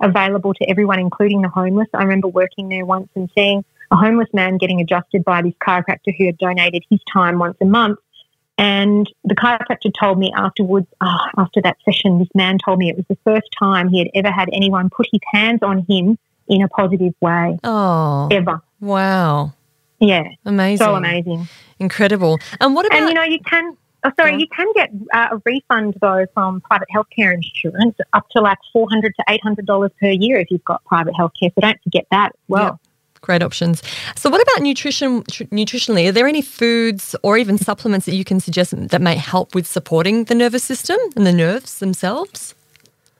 available to everyone, including the homeless. I remember working there once and seeing a homeless man getting adjusted by this chiropractor who had donated his time once a month. And the chiropractor told me afterwards, after that session, this man told me it was the first time he had ever had anyone put his hands on him in a positive way. Oh. Ever. Wow. Yeah. Amazing. So amazing. Incredible. And what about... And, you know, you can... Oh, sorry, you can get a refund, though, from private healthcare insurance up to like $400 to $800 per year if you've got private healthcare. So don't forget that as well. Yeah. Great options. So what about nutritionally? Are there any foods or even supplements that you can suggest that may help with supporting the nervous system and the nerves themselves?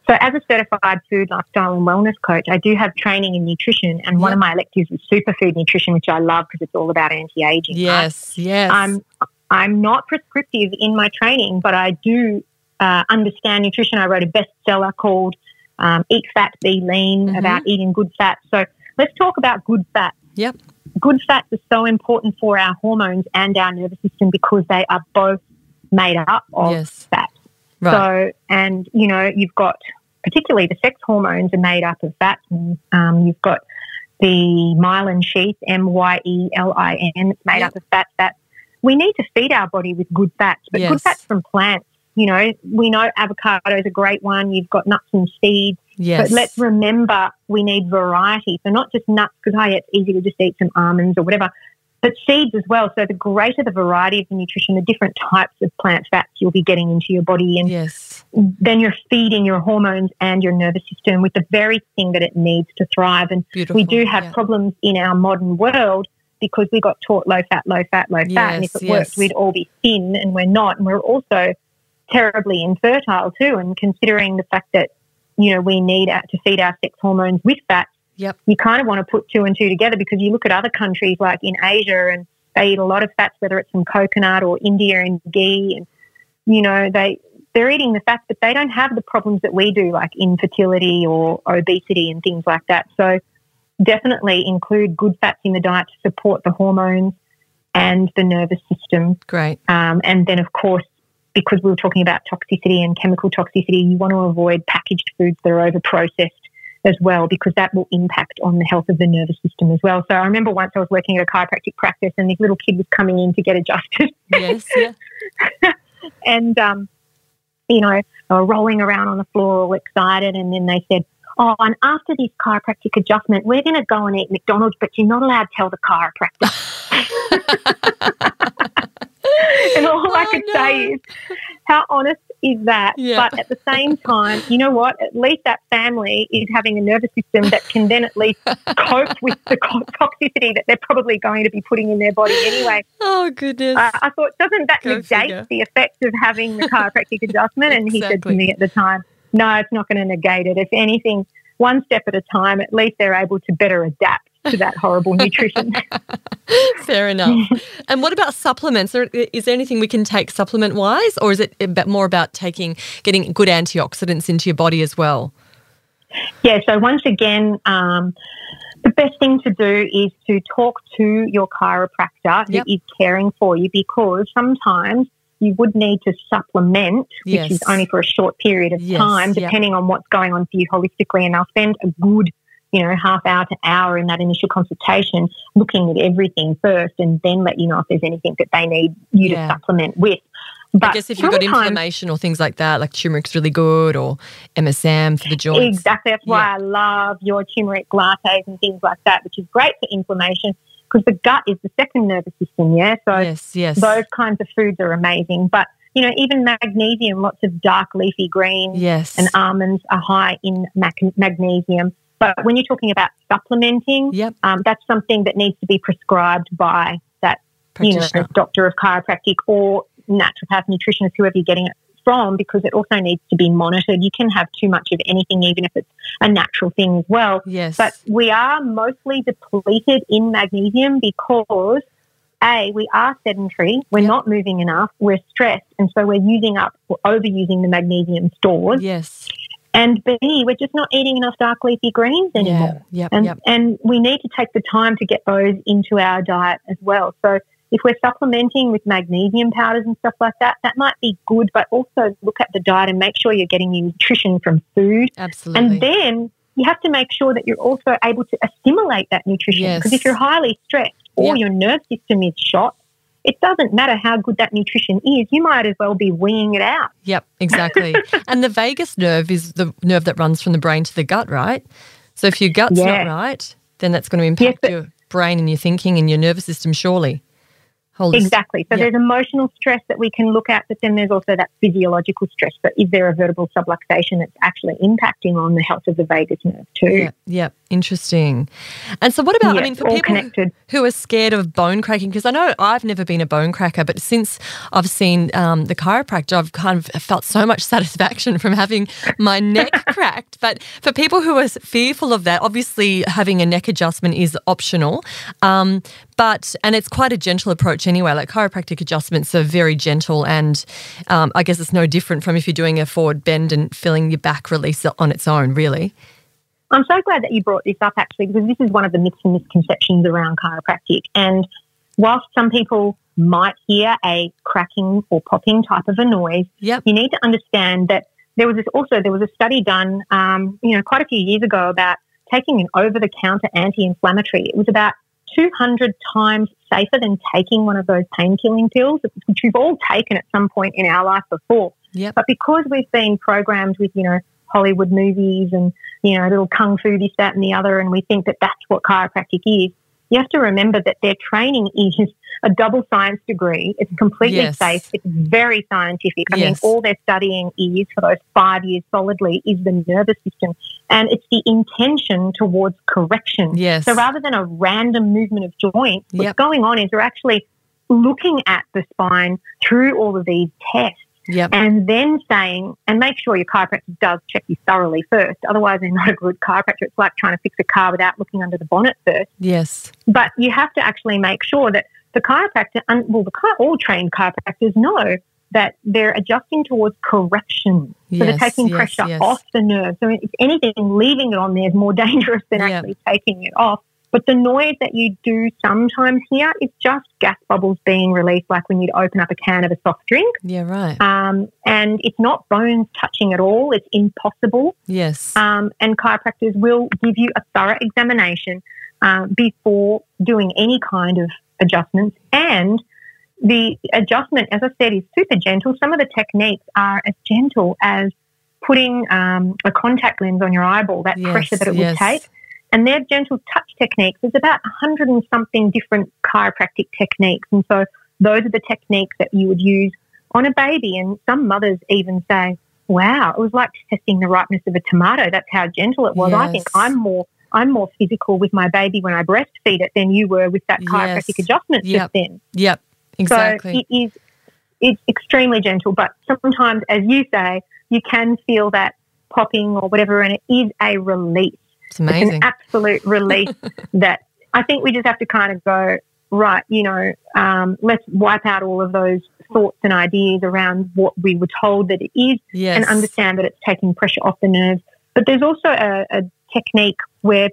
So as a certified food, lifestyle and wellness coach, I do have training in nutrition, and one of my electives is superfood nutrition, which I love because it's all about anti-aging. Yes, right? Yes. I'm not prescriptive in my training, but I do understand nutrition. I wrote a bestseller called Eat Fat, Be Lean, about eating good fat. So let's talk about good fat. Yep. Good fats are so important for our hormones and our nervous system because they are both made up of fat. Right. So, and, you know, you've got particularly the sex hormones are made up of fat. You've got the myelin sheath, M-Y-E-L-I-N, it's made up of fat. We need to feed our body with good fats, but good fats from plants. You know, we know avocado is a great one. You've got nuts and seeds. Yes. But let's remember we need variety. So not just nuts, because it's easy to just eat some almonds or whatever, but seeds as well. So the greater the variety of the nutrition, the different types of plant fats you'll be getting into your body. And then you're feeding your hormones and your nervous system with the very thing that it needs to thrive. And we do have problems in our modern world because we got taught low fat, low fat, low fat. And if it worked, we'd all be thin, and we're not. And we're also terribly infertile too. And considering the fact that, you know, we need to feed our sex hormones with fats, you kind of want to put two and two together, because you look at other countries like in Asia and they eat a lot of fats, whether it's from coconut or India and ghee, and, you know, they're eating the fats, but they don't have the problems that we do, like infertility or obesity and things like that. So definitely include good fats in the diet to support the hormones and the nervous system. Great. And then, of course, because we were talking about toxicity and chemical toxicity, you want to avoid packaged foods that are over-processed as well, because that will impact on the health of the nervous system as well. So I remember once I was working at a chiropractic practice and this little kid was coming in to get adjusted. Yes, yeah. And, you know, they were rolling around on the floor all excited, and then they said, "Oh, and after this chiropractic adjustment, we're going to go and eat McDonald's, but you're not allowed to tell the chiropractor." And all I could say is, how honest is that? Yeah. But at the same time, you know what? At least that family is having a nervous system that can then at least cope with the toxicity that they're probably going to be putting in their body anyway. Oh, goodness. I thought, doesn't that negate the effect of having the chiropractic adjustment? And he said to me at the time, no, it's not going to negate it. If anything, one step at a time, at least they're able to better adapt to that horrible nutrition. Fair enough. And what about supplements? Is there anything we can take supplement-wise, or is it more about getting good antioxidants into your body as well? Yeah, so once again, the best thing to do is to talk to your chiropractor who is caring for you, because sometimes you would need to supplement, which is only for a short period of time, depending on what's going on for you holistically, and they'll spend a good half hour to hour in that initial consultation looking at everything first, and then let you know if there's anything that they need you to supplement with. But I guess if you've got inflammation or things like that, like turmeric's really good, or MSM for the joints. Exactly. That's why I love your turmeric lattes and things like that, which is great for inflammation, because the gut is the second nervous system, So those kinds of foods are amazing. But, you know, even magnesium, lots of dark leafy greens and almonds are high in magnesium. But when you're talking about supplementing, that's something that needs to be prescribed by that doctor of chiropractic or naturopath, nutritionist, whoever you're getting it from, because it also needs to be monitored. You can have too much of anything, even if it's a natural thing as well. Yes. But we are mostly depleted in magnesium because, A, we are sedentary, we're not moving enough, we're stressed, and so we're overusing the magnesium stores. Yes. And B, we're just not eating enough dark leafy greens anymore. Yeah, and we need to take the time to get those into our diet as well. So if we're supplementing with magnesium powders and stuff like that, that might be good, but also look at the diet and make sure you're getting your nutrition from food. Absolutely. And then you have to make sure that you're also able to assimilate that nutrition, because if you're highly stressed or your nerve system is shot, it doesn't matter how good that nutrition is. You might as well be weeing it out. Yep, exactly. And the vagus nerve is the nerve that runs from the brain to the gut, right? So if your gut's not right, then that's going to impact your brain and your thinking and your nervous system, surely. Exactly. So there's emotional stress that we can look at, but then there's also that physiological stress. But is there a vertebral subluxation that's actually impacting on the health of the vagus nerve too? Yeah, Interesting. And so what about, I mean, for people who are scared of bone cracking, because I know I've never been a bone cracker, but since I've seen the chiropractor, I've kind of felt so much satisfaction from having my neck cracked. But for people who are fearful of that, obviously having a neck adjustment is optional, and it's quite a gentle approach anyway. Like chiropractic adjustments are very gentle, and I guess it's no different from if you're doing a forward bend and feeling your back release on its own, really. I'm so glad that you brought this up, actually, because this is one of the myths and misconceptions around chiropractic. And whilst some people might hear a cracking or popping type of a noise, you need to understand that there was a study done, quite a few years ago about taking an over-the-counter anti-inflammatory. It was about 200 times safer than taking one of those pain-killing pills, which we've all taken at some point in our life before. Yep. But because we've been programmed with, Hollywood movies and, little kung fu, this, that and the other, and we think that that's what chiropractic is. You have to remember that their training is a double science degree. It's completely safe. It's very scientific. I mean, all they're studying is, for those 5 years solidly, is the nervous system. And it's the intention towards correction. Yes. So rather than a random movement of joints, what's going on is they're actually looking at the spine through all of these tests. Yep. And then saying, and make sure your chiropractor does check you thoroughly first. Otherwise, they're not a good chiropractor. It's like trying to fix a car without looking under the bonnet first. Yes. But you have to actually make sure that the chiropractor, all trained chiropractors know that they're adjusting towards correction. So they're taking pressure off the nerve. So if anything, leaving it on there is more dangerous than actually taking it off. But the noise that you do sometimes hear is just gas bubbles being released, like when you'd open up a can of a soft drink. Yeah, right. And it's not bones touching at all. It's impossible. Yes. And chiropractors will give you a thorough examination before doing any kind of adjustments. And the adjustment, as I said, is super gentle. Some of the techniques are as gentle as putting a contact lens on your eyeball, that pressure that it would take. And their gentle touch techniques, there's about 100 and something different chiropractic techniques. And so those are the techniques that you would use on a baby. And some mothers even say, wow, it was like testing the ripeness of a tomato. That's how gentle it was. Yes. I think I'm more physical with my baby when I breastfeed it than you were with that chiropractic adjustment just then. Yep, exactly. So it's extremely gentle. But sometimes, as you say, you can feel that popping or whatever, and it is a release. It's amazing. It's an absolute relief that I think we just have to kind of go, right, let's wipe out all of those thoughts and ideas around what we were told that it is and understand that it's taking pressure off the nerves. But there's also a technique where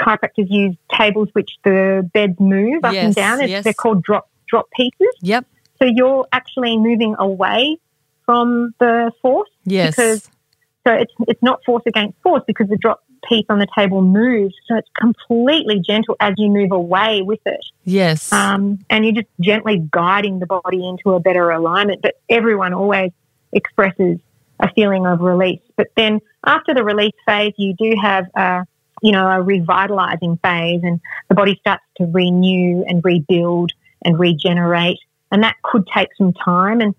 chiropractors use tables which the beds move up and down. They're called drop pieces. Yep. So you're actually moving away from the force. Yes. So it's not force against force because the drop piece on the table moves, so it's completely gentle as you move away with it. Yes. And you're just gently guiding the body into a better alignment. But everyone always expresses a feeling of release. But then after the release phase, you do have a revitalizing phase, and the body starts to renew and rebuild and regenerate. And that could take some time. And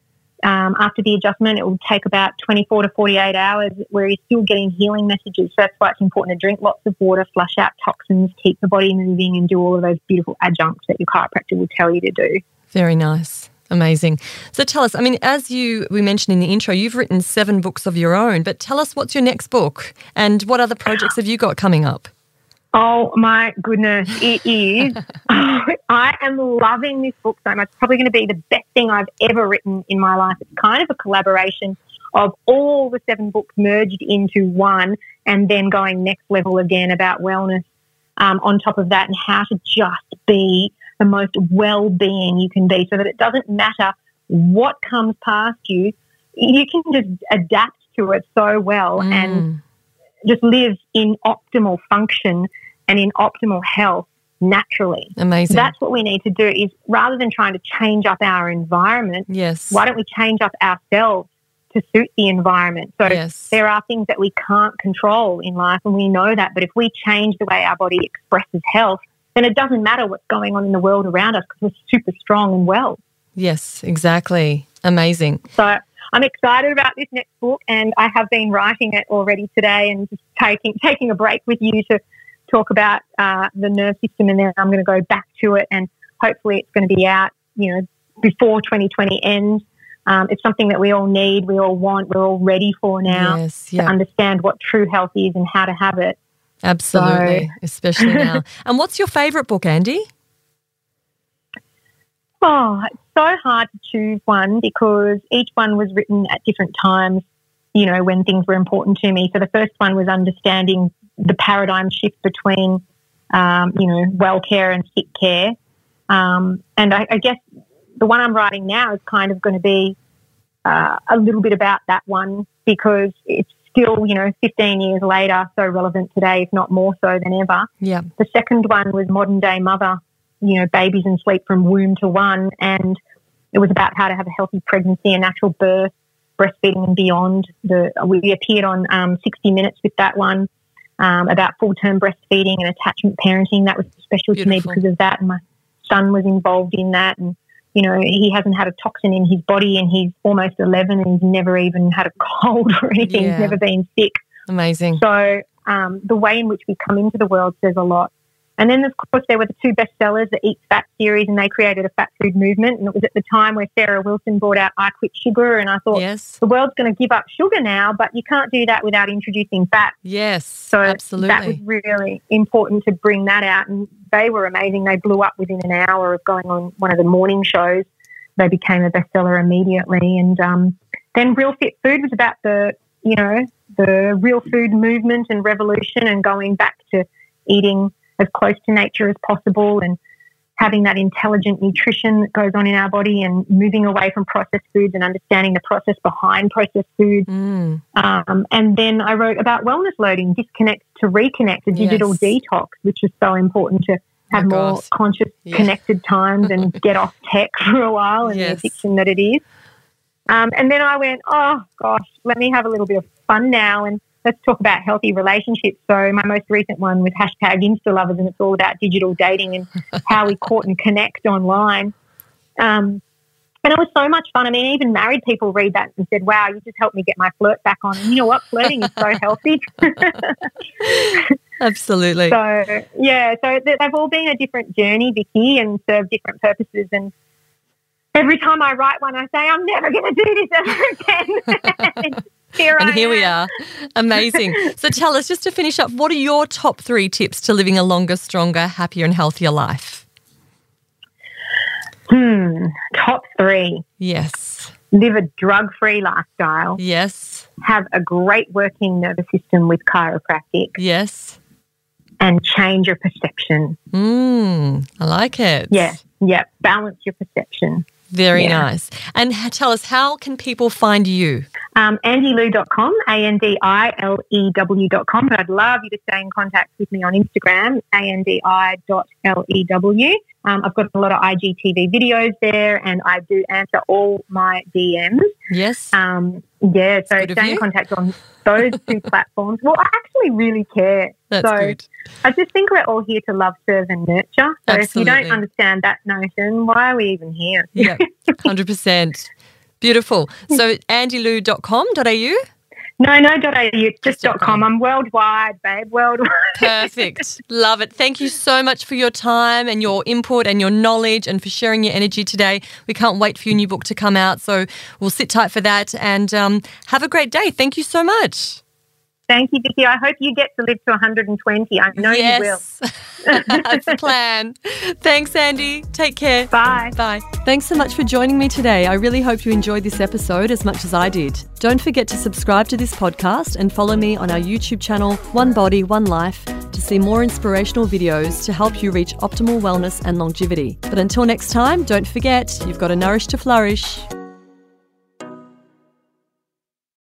after the adjustment, it will take about 24 to 48 hours where you're still getting healing messages. So that's why it's important to drink lots of water, flush out toxins, keep the body moving, and do all of those beautiful adjuncts that your chiropractor will tell you to do. Very nice. Amazing. So tell us, as we mentioned in the intro, you've written 7 books of your own, but tell us what's your next book and what other projects have you got coming up? Oh, my goodness, it is. I am loving this book so much. It's probably going to be the best thing I've ever written in my life. It's kind of a collaboration of all the 7 books merged into one and then going next level again about wellness on top of that and how to just be the most well-being you can be so that it doesn't matter what comes past you. You can just adapt to it so well and just live in optimal function and in optimal health naturally. Amazing. That's what we need to do is rather than trying to change up our environment, why don't we change up ourselves to suit the environment? So there are things that we can't control in life and we know that, but if we change the way our body expresses health, then it doesn't matter what's going on in the world around us because we're super strong and well. Yes, exactly. Amazing. So I'm excited about this next book and I have been writing it already today and just taking a break with you to talk about the nerve system, and then I'm going to go back to it, and hopefully it's going to be out, you know, before 2020 ends. It's something that we all need, we all want, we're all ready for now. Yes, yeah. To understand what true health is and how to have it. Absolutely, so. Especially now. And what's your favourite book, Andi? Oh, it's so hard to choose one because each one was written at different times, you know, when things were important to me. So the first one was understanding the paradigm shift between, you know, well care and sick care. And I guess the one I'm writing now is kind of going to be a little bit about that one, because it's still, you know, 15 years later, so relevant today, if not more so than ever. Yeah. The second one was Modern Day Mother, you know, Babies and Sleep from Womb to One, and it was about how to have a healthy pregnancy, a natural birth, breastfeeding and beyond. We appeared on 60 Minutes with that one, about full-term breastfeeding and attachment parenting. That was special Beautiful. To me because of that, and my son was involved in that, and you know, he hasn't had a toxin in his body, and he's almost 11 and he's never even had a cold or anything. Yeah. He's never been sick. Amazing. So the way in which we come into the world says a lot. And then, of course, there were the two bestsellers, the Eat Fat series, and they created a fat food movement. And it was at the time where Sarah Wilson brought out I Quit Sugar, and I thought, yes. The world's going to give up sugar now, but you can't do that without introducing fat. Yes, so absolutely. That was really important to bring that out, and they were amazing. They blew up within an hour of going on one of the morning shows. They became a bestseller immediately. And then Real Fit Food was about the, you know, the real food movement and revolution, and going back to eating as close to nature as possible, and having that intelligent nutrition that goes on in our body, and moving away from processed foods and understanding the process behind processed foods. Mm. And then I wrote about wellness loading, disconnect to reconnect, a digital yes. detox, which is so important to have more conscious, yeah. connected times and get off tech for a while, and yes. the addiction that it is. And then I went, oh gosh, let me have a little bit of fun now, and let's talk about healthy relationships. So my most recent one was #InstaLovers, and it's all about digital dating and how we court and connect online. And it was so much fun. I mean, even married people read that and said, wow, you just helped me get my flirt back on. And you know what? Flirting is so healthy. Absolutely. So, yeah, so they've all been a different journey, Vicky, and serve different purposes. And every time I write one, I say, I'm never going to do this ever again. Here we are. Amazing. So tell us, just to finish up, what are your top 3 tips to living a longer, stronger, happier and healthier life? Top 3. Yes. Live a drug-free lifestyle. Yes. Have a great working nervous system with chiropractic. Yes. And change your perception. I like it. Yeah. Yeah. Balance your perception. Very nice. And tell us, how can people find you? AndiLew.com, AndiLew.com. But I'd love you to stay in contact with me on Instagram, AndiLew. I've got a lot of IGTV videos there, and I do answer all my DMs. Yes. Yeah, so stay in contact on those 2 platforms. Well, I actually really care. That's so good. I just think we're all here to love, serve and nurture. So Absolutely. If you don't understand that notion, why are we even here? Yeah, 100%. Beautiful. So AndiLew.com.au? No, .au. It's just .com. I'm worldwide, babe, worldwide. Perfect. Love it. Thank you so much for your time and your input and your knowledge, and for sharing your energy today. We can't wait for your new book to come out, so we'll sit tight for that, and have a great day. Thank you so much. Thank you, Vicky. I hope you get to live to 120. I know you will. That's the plan. Thanks, Andi. Take care. Bye. Bye. Thanks so much for joining me today. I really hope you enjoyed this episode as much as I did. Don't forget to subscribe to this podcast and follow me on our YouTube channel, One Body, One Life, to see more inspirational videos to help you reach optimal wellness and longevity. But until next time, don't forget, you've got to nourish to flourish.